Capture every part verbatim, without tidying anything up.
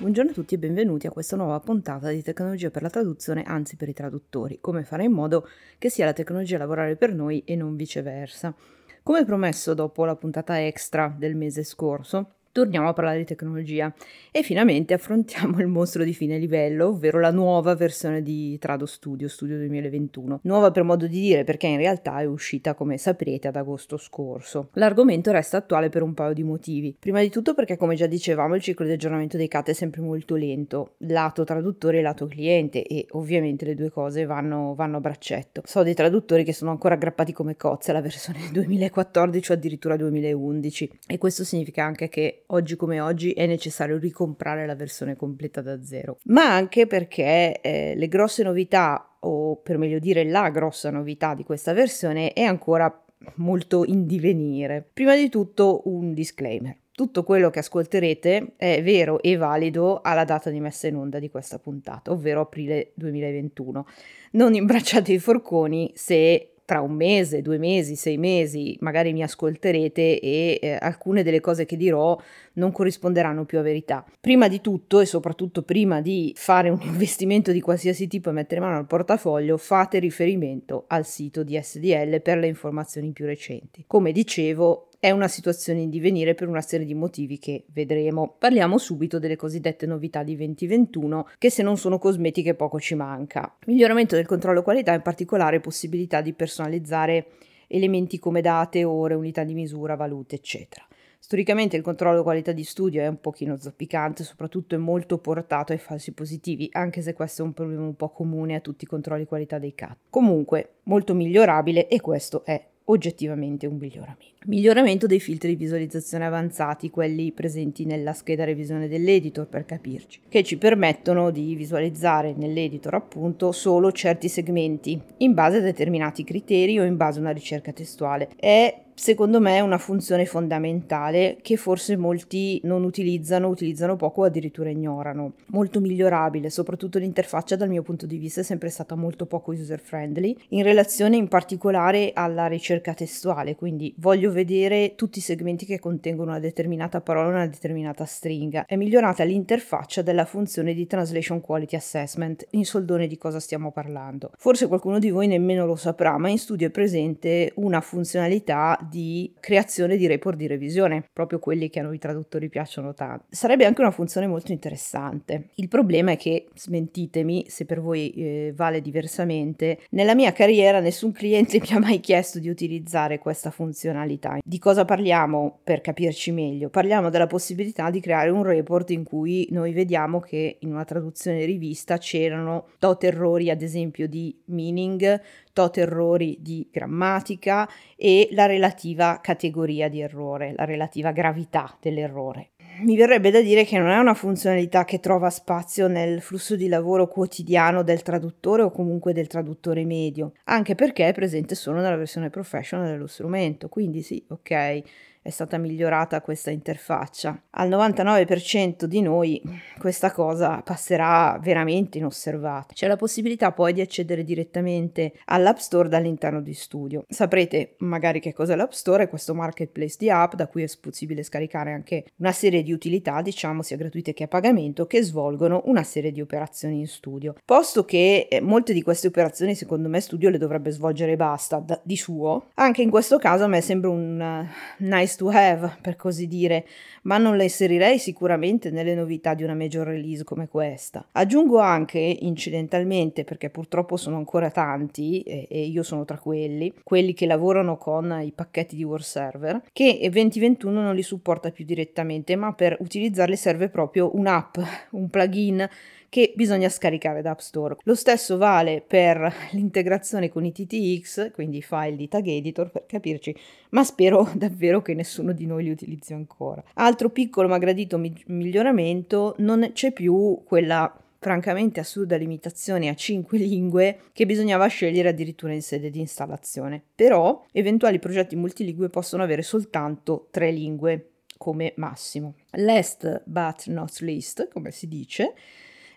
Buongiorno a tutti e benvenuti a questa nuova puntata di tecnologia per la traduzione, anzi per i traduttori, come fare in modo che sia la tecnologia a lavorare per noi e non viceversa. Come promesso dopo la puntata extra del mese scorso, torniamo a parlare di tecnologia e finalmente affrontiamo il mostro di fine livello, ovvero la nuova versione di Trados Studio, Studio duemilaventuno. Nuova per modo di dire perché in realtà è uscita, come saprete, ad agosto scorso. L'argomento resta attuale per un paio di motivi. Prima di tutto perché, come già dicevamo, il ciclo di aggiornamento dei C A T è sempre molto lento, lato traduttore e lato cliente, e ovviamente le due cose vanno, vanno a braccetto. So dei traduttori che sono ancora aggrappati come cozze alla versione duemilaquattordici o addirittura duemilaundici, e questo significa anche che oggi come oggi è necessario ricomprare la versione completa da zero, ma anche perché eh, le grosse novità, o per meglio dire la grossa novità di questa versione è ancora molto in divenire. Prima di tutto un disclaimer: tutto quello che ascolterete è vero e valido alla data di messa in onda di questa puntata, ovvero aprile duemilaventuno. Non imbracciate i forconi se tra un mese, due mesi, sei mesi magari mi ascolterete e eh, alcune delle cose che dirò non corrisponderanno più a verità. Prima di tutto, e soprattutto prima di fare un investimento di qualsiasi tipo e mettere mano al portafoglio, fate riferimento al sito di S D L per le informazioni più recenti. Come dicevo, è una situazione in divenire per una serie di motivi che vedremo. Parliamo subito delle cosiddette novità di duemilaventuno, che se non sono cosmetiche poco ci manca. Miglioramento del controllo qualità, in particolare possibilità di personalizzare elementi come date, ore, unità di misura, valute, eccetera. Storicamente il controllo qualità di studio è un pochino zoppicante, soprattutto è molto portato ai falsi positivi, anche se questo è un problema un po' comune a tutti i controlli qualità dei C A T. Comunque, molto migliorabile, e questo è oggettivamente un miglioramento. Miglioramento dei filtri di visualizzazione avanzati, quelli presenti nella scheda revisione dell'editor per capirci, che ci permettono di visualizzare nell'editor appunto solo certi segmenti in base a determinati criteri o in base a una ricerca testuale. È secondo me una funzione fondamentale che forse molti non utilizzano, utilizzano poco o addirittura ignorano. Molto migliorabile, soprattutto l'interfaccia dal mio punto di vista è sempre stata molto poco user friendly in relazione in particolare alla ricerca testuale, quindi voglio vedere tutti i segmenti che contengono una determinata parola, una determinata stringa. È migliorata l'interfaccia della funzione di Translation Quality Assessment. In soldoni di cosa stiamo parlando? Forse qualcuno di voi nemmeno lo saprà, ma in studio è presente una funzionalità di creazione di report di revisione, proprio quelli che a noi traduttori piacciono tanto. Sarebbe anche una funzione molto interessante. Il problema è che, smentitemi se per voi eh, vale diversamente, nella mia carriera nessun cliente mi ha mai chiesto di utilizzare questa funzionalità. Di cosa parliamo per capirci meglio? Parliamo della possibilità di creare un report in cui noi vediamo che in una traduzione rivista c'erano tot errori, ad esempio di meaning, tot errori di grammatica e la relativa categoria di errore, la relativa gravità dell'errore. Mi verrebbe da dire che non è una funzionalità che trova spazio nel flusso di lavoro quotidiano del traduttore o comunque del traduttore medio, anche perché è presente solo nella versione professional dello strumento, quindi sì, ok, è stata migliorata questa interfaccia. Al novantanove per cento di noi questa cosa passerà veramente inosservata. C'è la possibilità poi di accedere direttamente all'App Store dall'interno di Studio. Saprete magari che cos'è l'App Store, è questo marketplace di app da cui è possibile scaricare anche una serie di utilità, diciamo sia gratuite che a pagamento, che svolgono una serie di operazioni in Studio. Posto che eh, molte di queste operazioni secondo me Studio le dovrebbe svolgere e basta da, di suo, anche in questo caso a me sembra un uh, nice to have, per così dire, ma non la inserirei sicuramente nelle novità di una major release come questa. Aggiungo anche incidentalmente, perché purtroppo sono ancora tanti e, e io sono tra quelli quelli che lavorano con i pacchetti di Word Server, che duemilaventuno non li supporta più direttamente, ma per utilizzarli serve proprio un'app, un plugin che bisogna scaricare da App Store. Lo stesso vale per l'integrazione con i T T X, quindi i file di tag editor per capirci, ma spero davvero che nessuno di noi li utilizzi ancora. Altro piccolo ma gradito mi- miglioramento: non c'è più quella francamente assurda limitazione a cinque lingue che bisognava scegliere addirittura in sede di installazione. Però eventuali progetti multilingue possono avere soltanto tre lingue come massimo. Last but not least, come si dice,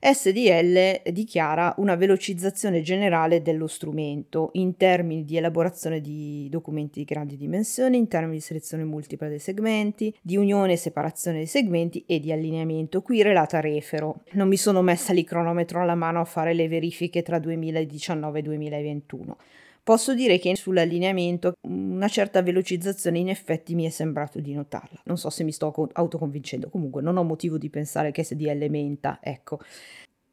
S D L dichiara una velocizzazione generale dello strumento in termini di elaborazione di documenti di grandi dimensioni, in termini di selezione multipla dei segmenti, di unione e separazione dei segmenti e di allineamento. Qui relata refero. Non mi sono messa lì cronometro alla mano a fare le verifiche tra duemiladiciannove e duemilaventuno. Posso dire che sull'allineamento una certa velocizzazione in effetti mi è sembrato di notarla. Non so se mi sto autoconvincendo, comunque non ho motivo di pensare che S D L menta, ecco.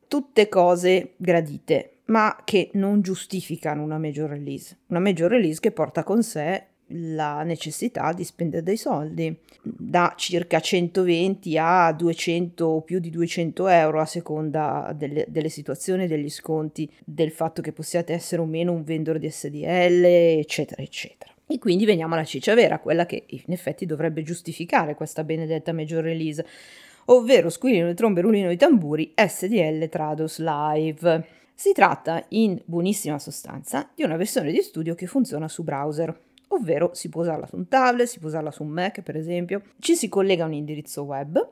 Tutte cose gradite, ma che non giustificano una major release. Una major release che porta con sé la necessità di spendere dei soldi, da circa centoventi a duecento o più di duecento euro a seconda delle, delle situazioni, degli sconti, del fatto che possiate essere o meno un vendor di S D L, eccetera eccetera. E quindi veniamo alla ciccia vera, quella che in effetti dovrebbe giustificare questa benedetta major release, ovvero squillino di trombe, rullino di tamburi, S D L Trados Live. Si tratta in buonissima sostanza di una versione di studio che funziona su browser, ovvero si può usarla su un tablet, si può usarla su un Mac per esempio, ci si collega a un indirizzo web,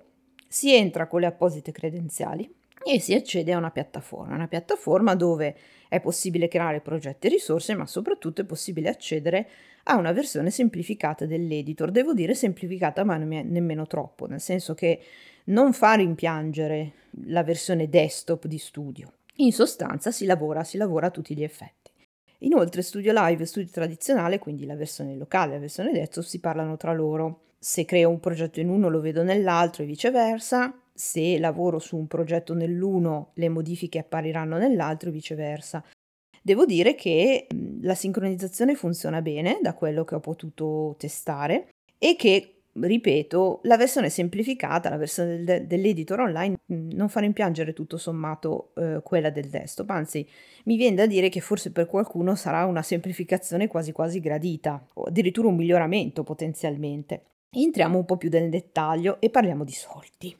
si entra con le apposite credenziali e si accede a una piattaforma, una piattaforma dove è possibile creare progetti e risorse, ma soprattutto è possibile accedere a una versione semplificata dell'editor. Devo dire semplificata, ma nemmeno troppo, nel senso che non fa rimpiangere la versione desktop di studio. In sostanza si lavora, si lavora a tutti gli effetti. Inoltre Studio Live e Studio Tradizionale, quindi la versione locale e la versione desktop, si parlano tra loro. Se creo un progetto in uno lo vedo nell'altro e viceversa, se lavoro su un progetto nell'uno le modifiche appariranno nell'altro e viceversa. Devo dire che la sincronizzazione funziona bene da quello che ho potuto testare e che, ripeto, la versione semplificata, la versione del, dell'editor online non fa rimpiangere tutto sommato eh, quella del desktop, anzi mi viene da dire che forse per qualcuno sarà una semplificazione quasi quasi gradita, o addirittura un miglioramento potenzialmente. Entriamo un po' più nel dettaglio e parliamo di soldi.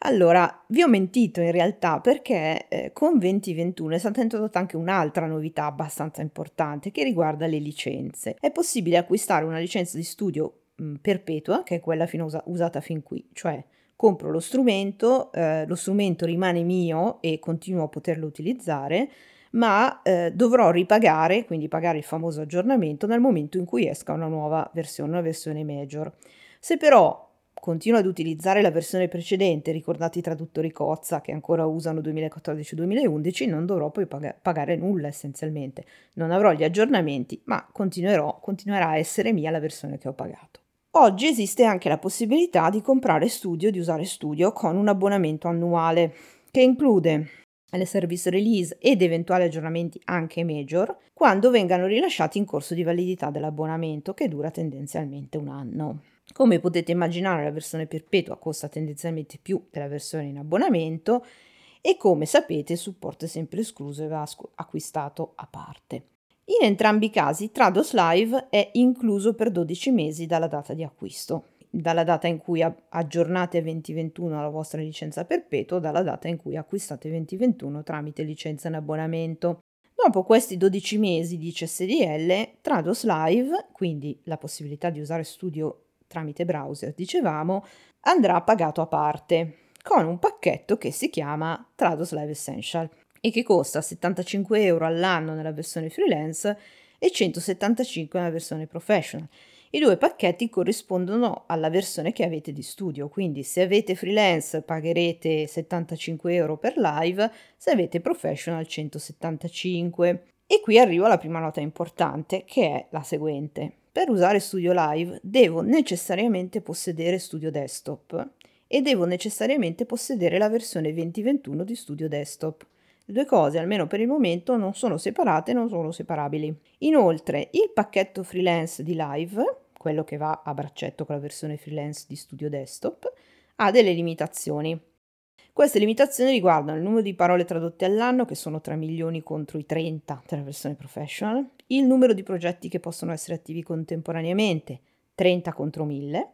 Allora, vi ho mentito in realtà perché eh, con duemilaventuno è stata introdotta anche un'altra novità abbastanza importante che riguarda le licenze. È possibile acquistare una licenza di studio perpetua, che è quella fino usa- usata fin qui, cioè compro lo strumento, eh, lo strumento rimane mio e continuo a poterlo utilizzare, ma eh, dovrò ripagare, quindi pagare il famoso aggiornamento nel momento in cui esca una nuova versione, una versione major. Se però continuo ad utilizzare la versione precedente, ricordate i traduttori cozza che ancora usano duemilaquattordici duemilaundici, non dovrò poi pag- pagare nulla essenzialmente, non avrò gli aggiornamenti, ma continuerò, continuerà a essere mia la versione che ho pagato. Oggi esiste anche la possibilità di comprare studio, di usare studio con un abbonamento annuale che include le service release ed eventuali aggiornamenti anche major quando vengano rilasciati in corso di validità dell'abbonamento, che dura tendenzialmente un anno. Come potete immaginare, la versione perpetua costa tendenzialmente più della versione in abbonamento e, come sapete, il supporto è sempre escluso e va acquistato a parte. In entrambi i casi Trados Live è incluso per dodici mesi dalla data di acquisto, dalla data in cui aggiornate duemilaventuno la vostra licenza perpetua, dalla data in cui acquistate duemilaventuno tramite licenza in abbonamento. Dopo questi dodici mesi, dice S D L, Trados Live, quindi la possibilità di usare studio tramite browser, dicevamo, andrà pagato a parte con un pacchetto che si chiama Trados Live Essential, e che costa settantacinque euro all'anno nella versione freelance e centosettantacinque nella versione professional. I due pacchetti corrispondono alla versione che avete di studio, quindi se avete freelance pagherete settantacinque euro per live, se avete professional centosettantacinque. E qui arrivo alla prima nota importante, che è la seguente. Per usare Studio Live devo necessariamente possedere Studio Desktop e devo necessariamente possedere la versione duemilaventuno di Studio Desktop. Le due cose, almeno per il momento, non sono separate, non sono separabili. Inoltre, il pacchetto freelance di Live, quello che va a braccetto con la versione freelance di Studio Desktop, ha delle limitazioni. Queste limitazioni riguardano il numero di parole tradotte all'anno, che sono tre milioni contro i trenta della versione professional, il numero di progetti che possono essere attivi contemporaneamente, trenta contro mille,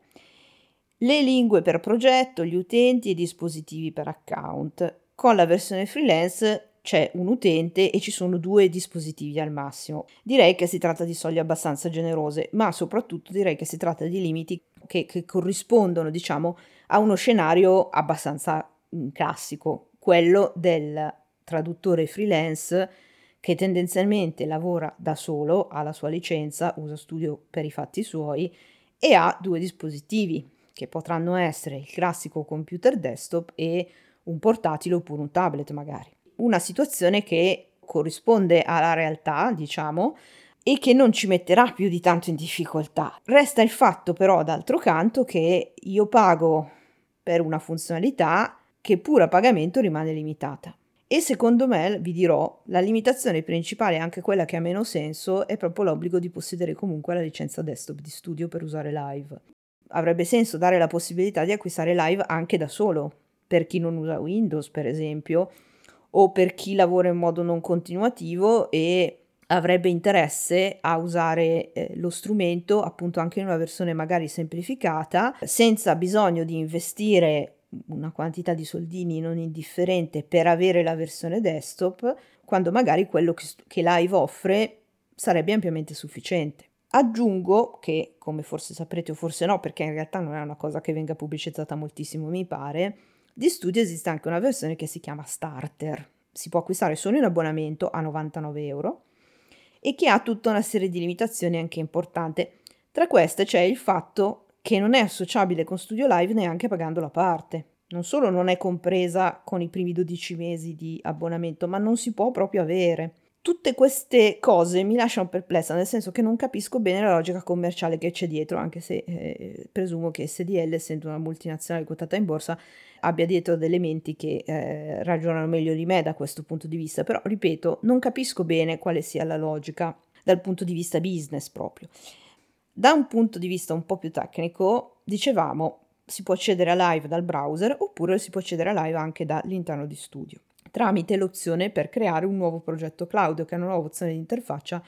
le lingue per progetto, gli utenti e i dispositivi per account. Con la versione freelance c'è un utente e ci sono due dispositivi al massimo. Direi che si tratta di soglie abbastanza generose, ma soprattutto direi che si tratta di limiti che, che corrispondono, diciamo, a uno scenario abbastanza classico quello del traduttore freelance che tendenzialmente lavora da solo, ha la sua licenza, usa Studio per i fatti suoi e ha due dispositivi che potranno essere il classico computer desktop e un portatile oppure un tablet magari. Una situazione che corrisponde alla realtà, diciamo, e che non ci metterà più di tanto in difficoltà. Resta il fatto però, d'altro canto, che io pago per una funzionalità che pur a pagamento rimane limitata. E secondo me, vi dirò, la limitazione principale, anche quella che ha meno senso, è proprio l'obbligo di possedere comunque la licenza desktop di Studio per usare Live. Avrebbe senso dare la possibilità di acquistare Live anche da solo, per chi non usa Windows, per esempio, o per chi lavora in modo non continuativo e avrebbe interesse a usare eh, lo strumento appunto anche in una versione magari semplificata, senza bisogno di investire una quantità di soldini non indifferente per avere la versione desktop, quando magari quello che, che Live offre sarebbe ampiamente sufficiente. Aggiungo che, come forse saprete o forse no, perché in realtà non è una cosa che venga pubblicizzata moltissimo mi pare, di Studio esiste anche una versione che si chiama Starter, si può acquistare solo in abbonamento a novantanove euro e che ha tutta una serie di limitazioni anche importante. Tra queste c'è il fatto che non è associabile con Studio Live neanche pagandola a parte. Non solo non è compresa con i primi dodici mesi di abbonamento, ma non si può proprio avere. Tutte queste cose mi lasciano perplessa, nel senso che non capisco bene la logica commerciale che c'è dietro, anche se eh, presumo che S D L, essendo una multinazionale quotata in borsa, abbia dietro degli elementi che eh, ragionano meglio di me da questo punto di vista. Però, ripeto, non capisco bene quale sia la logica dal punto di vista business proprio. Da un punto di vista un po' più tecnico, dicevamo, si può accedere a Live dal browser oppure si può accedere a Live anche dall'interno di Studio, tramite l'opzione per creare un nuovo progetto cloud, che è una nuova opzione di interfaccia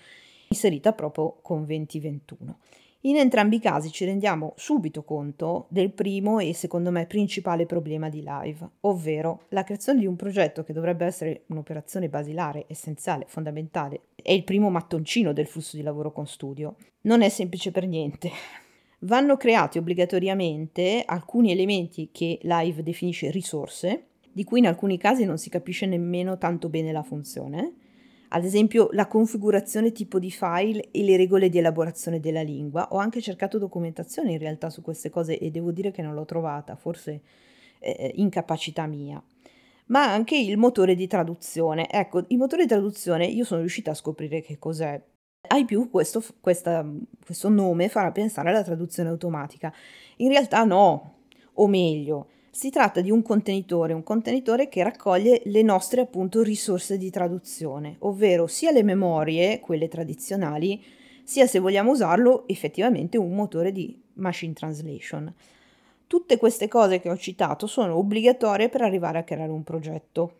inserita proprio con duemilaventuno. In entrambi i casi ci rendiamo subito conto del primo e secondo me principale problema di Live, ovvero la creazione di un progetto che dovrebbe essere un'operazione basilare, essenziale, fondamentale, è il primo mattoncino del flusso di lavoro con Studio. Non è semplice per niente. Vanno creati obbligatoriamente alcuni elementi che Live definisce risorse, di cui in alcuni casi non si capisce nemmeno tanto bene la funzione, ad esempio la configurazione tipo di file e le regole di elaborazione della lingua. Ho anche cercato documentazione in realtà su queste cose e devo dire che non l'ho trovata, forse eh, incapacità mia. Ma anche il motore di traduzione. Ecco, il motore di traduzione io sono riuscita a scoprire che cos'è. Ai più questo, questa, questo nome farà pensare alla traduzione automatica. In realtà no, o meglio, si tratta di un contenitore, un contenitore che raccoglie le nostre appunto risorse di traduzione, ovvero sia le memorie, quelle tradizionali, sia se vogliamo usarlo effettivamente un motore di machine translation. Tutte queste cose che ho citato sono obbligatorie per arrivare a creare un progetto,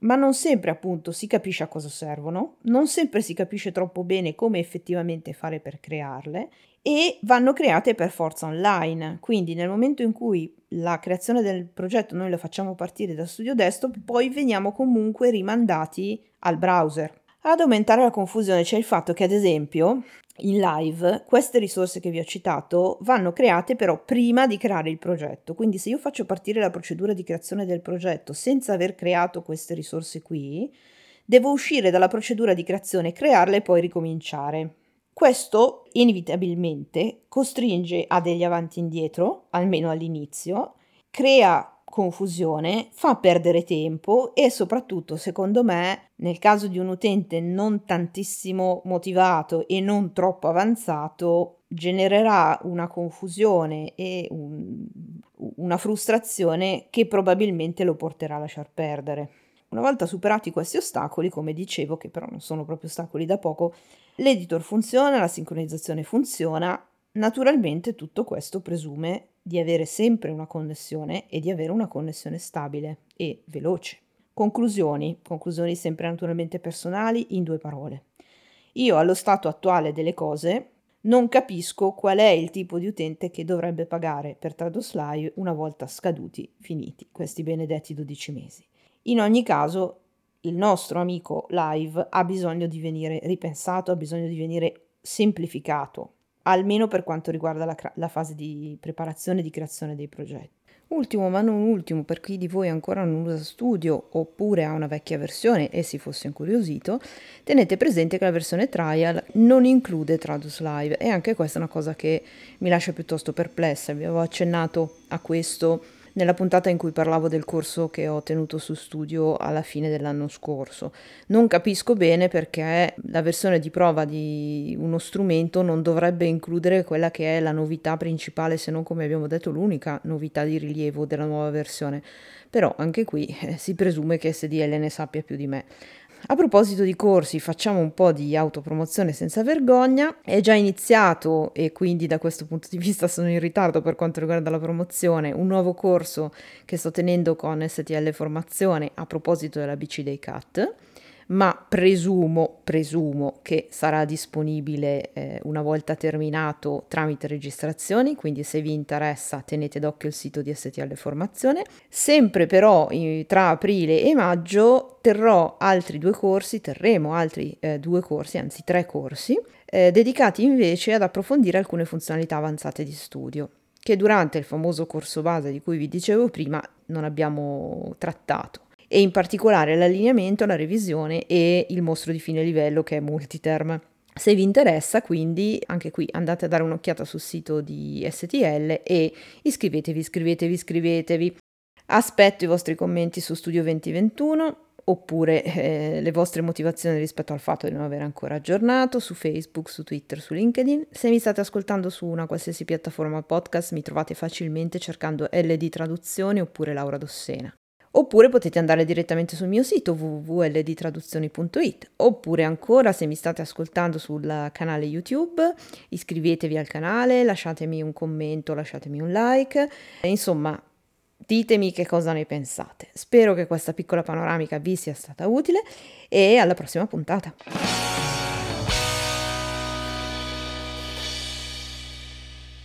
ma non sempre appunto si capisce a cosa servono, non sempre si capisce troppo bene come effettivamente fare per crearle e vanno create per forza online, quindi nel momento in cui la creazione del progetto noi la facciamo partire da Studio Desktop, poi veniamo comunque rimandati al browser. Ad aumentare la confusione c'è il fatto che ad esempio in Live queste risorse che vi ho citato vanno create però prima di creare il progetto, quindi se io faccio partire la procedura di creazione del progetto senza aver creato queste risorse qui, devo uscire dalla procedura di creazione, crearle e poi ricominciare. Questo inevitabilmente costringe a degli avanti e indietro, almeno all'inizio, crea confusione, fa perdere tempo e soprattutto, secondo me, nel caso di un utente non tantissimo motivato e non troppo avanzato, genererà una confusione e un, una frustrazione che probabilmente lo porterà a lasciar perdere. Una volta superati questi ostacoli, come dicevo, che però non sono proprio ostacoli da poco, l'editor funziona, la sincronizzazione funziona, naturalmente tutto questo presume di avere sempre una connessione e di avere una connessione stabile e veloce. Conclusioni, conclusioni sempre naturalmente personali, in due parole. Io allo stato attuale delle cose non capisco qual è il tipo di utente che dovrebbe pagare per Trados Live una volta scaduti, finiti, questi benedetti dodici mesi. In ogni caso il nostro amico Live ha bisogno di venire ripensato, ha bisogno di venire semplificato, almeno per quanto riguarda la, la fase di preparazione e di creazione dei progetti. Ultimo ma non ultimo, per chi di voi ancora non usa Studio oppure ha una vecchia versione e si fosse incuriosito, tenete presente che la versione trial non include Trados Live, e anche questa è una cosa che mi lascia piuttosto perplessa. Vi avevo accennato a questo nella puntata in cui parlavo del corso che ho tenuto su Studio alla fine dell'anno scorso. Non capisco bene perché la versione di prova di uno strumento non dovrebbe includere quella che è la novità principale, se non, come abbiamo detto, l'unica novità di rilievo della nuova versione. Però anche qui eh, si presume che S D L ne sappia più di me. A proposito di corsi, facciamo un po' di autopromozione senza vergogna. È già iniziato, e quindi da questo punto di vista sono in ritardo per quanto riguarda la promozione, un nuovo corso che sto tenendo con S T L Formazione a proposito della B C dei C A T, ma presumo, presumo che sarà disponibile eh, una volta terminato tramite registrazioni, quindi se vi interessa tenete d'occhio il sito di S T L Formazione. Sempre però eh, tra aprile e maggio terrò altri due corsi, terremo altri eh, due corsi, anzi tre corsi, eh, dedicati invece ad approfondire alcune funzionalità avanzate di Studio, che durante il famoso corso base di cui vi dicevo prima non abbiamo trattato. E in particolare l'allineamento, la revisione e il mostro di fine livello, che è Multiterm. Se vi interessa, quindi, anche qui andate a dare un'occhiata sul sito di S T L e iscrivetevi, iscrivetevi, iscrivetevi. Aspetto i vostri commenti su Studio duemilaventuno, oppure eh, le vostre motivazioni rispetto al fatto di non aver ancora aggiornato, su Facebook, su Twitter, su LinkedIn. Se mi state ascoltando su una qualsiasi piattaforma podcast, mi trovate facilmente cercando L D Traduzione oppure Laura Dossena. Oppure potete andare direttamente sul mio sito w w w punto l d traduzioni punto i t, oppure ancora, se mi state ascoltando sul canale YouTube, iscrivetevi al canale, lasciatemi un commento, lasciatemi un like, e insomma ditemi che cosa ne pensate. Spero che questa piccola panoramica vi sia stata utile e alla prossima puntata.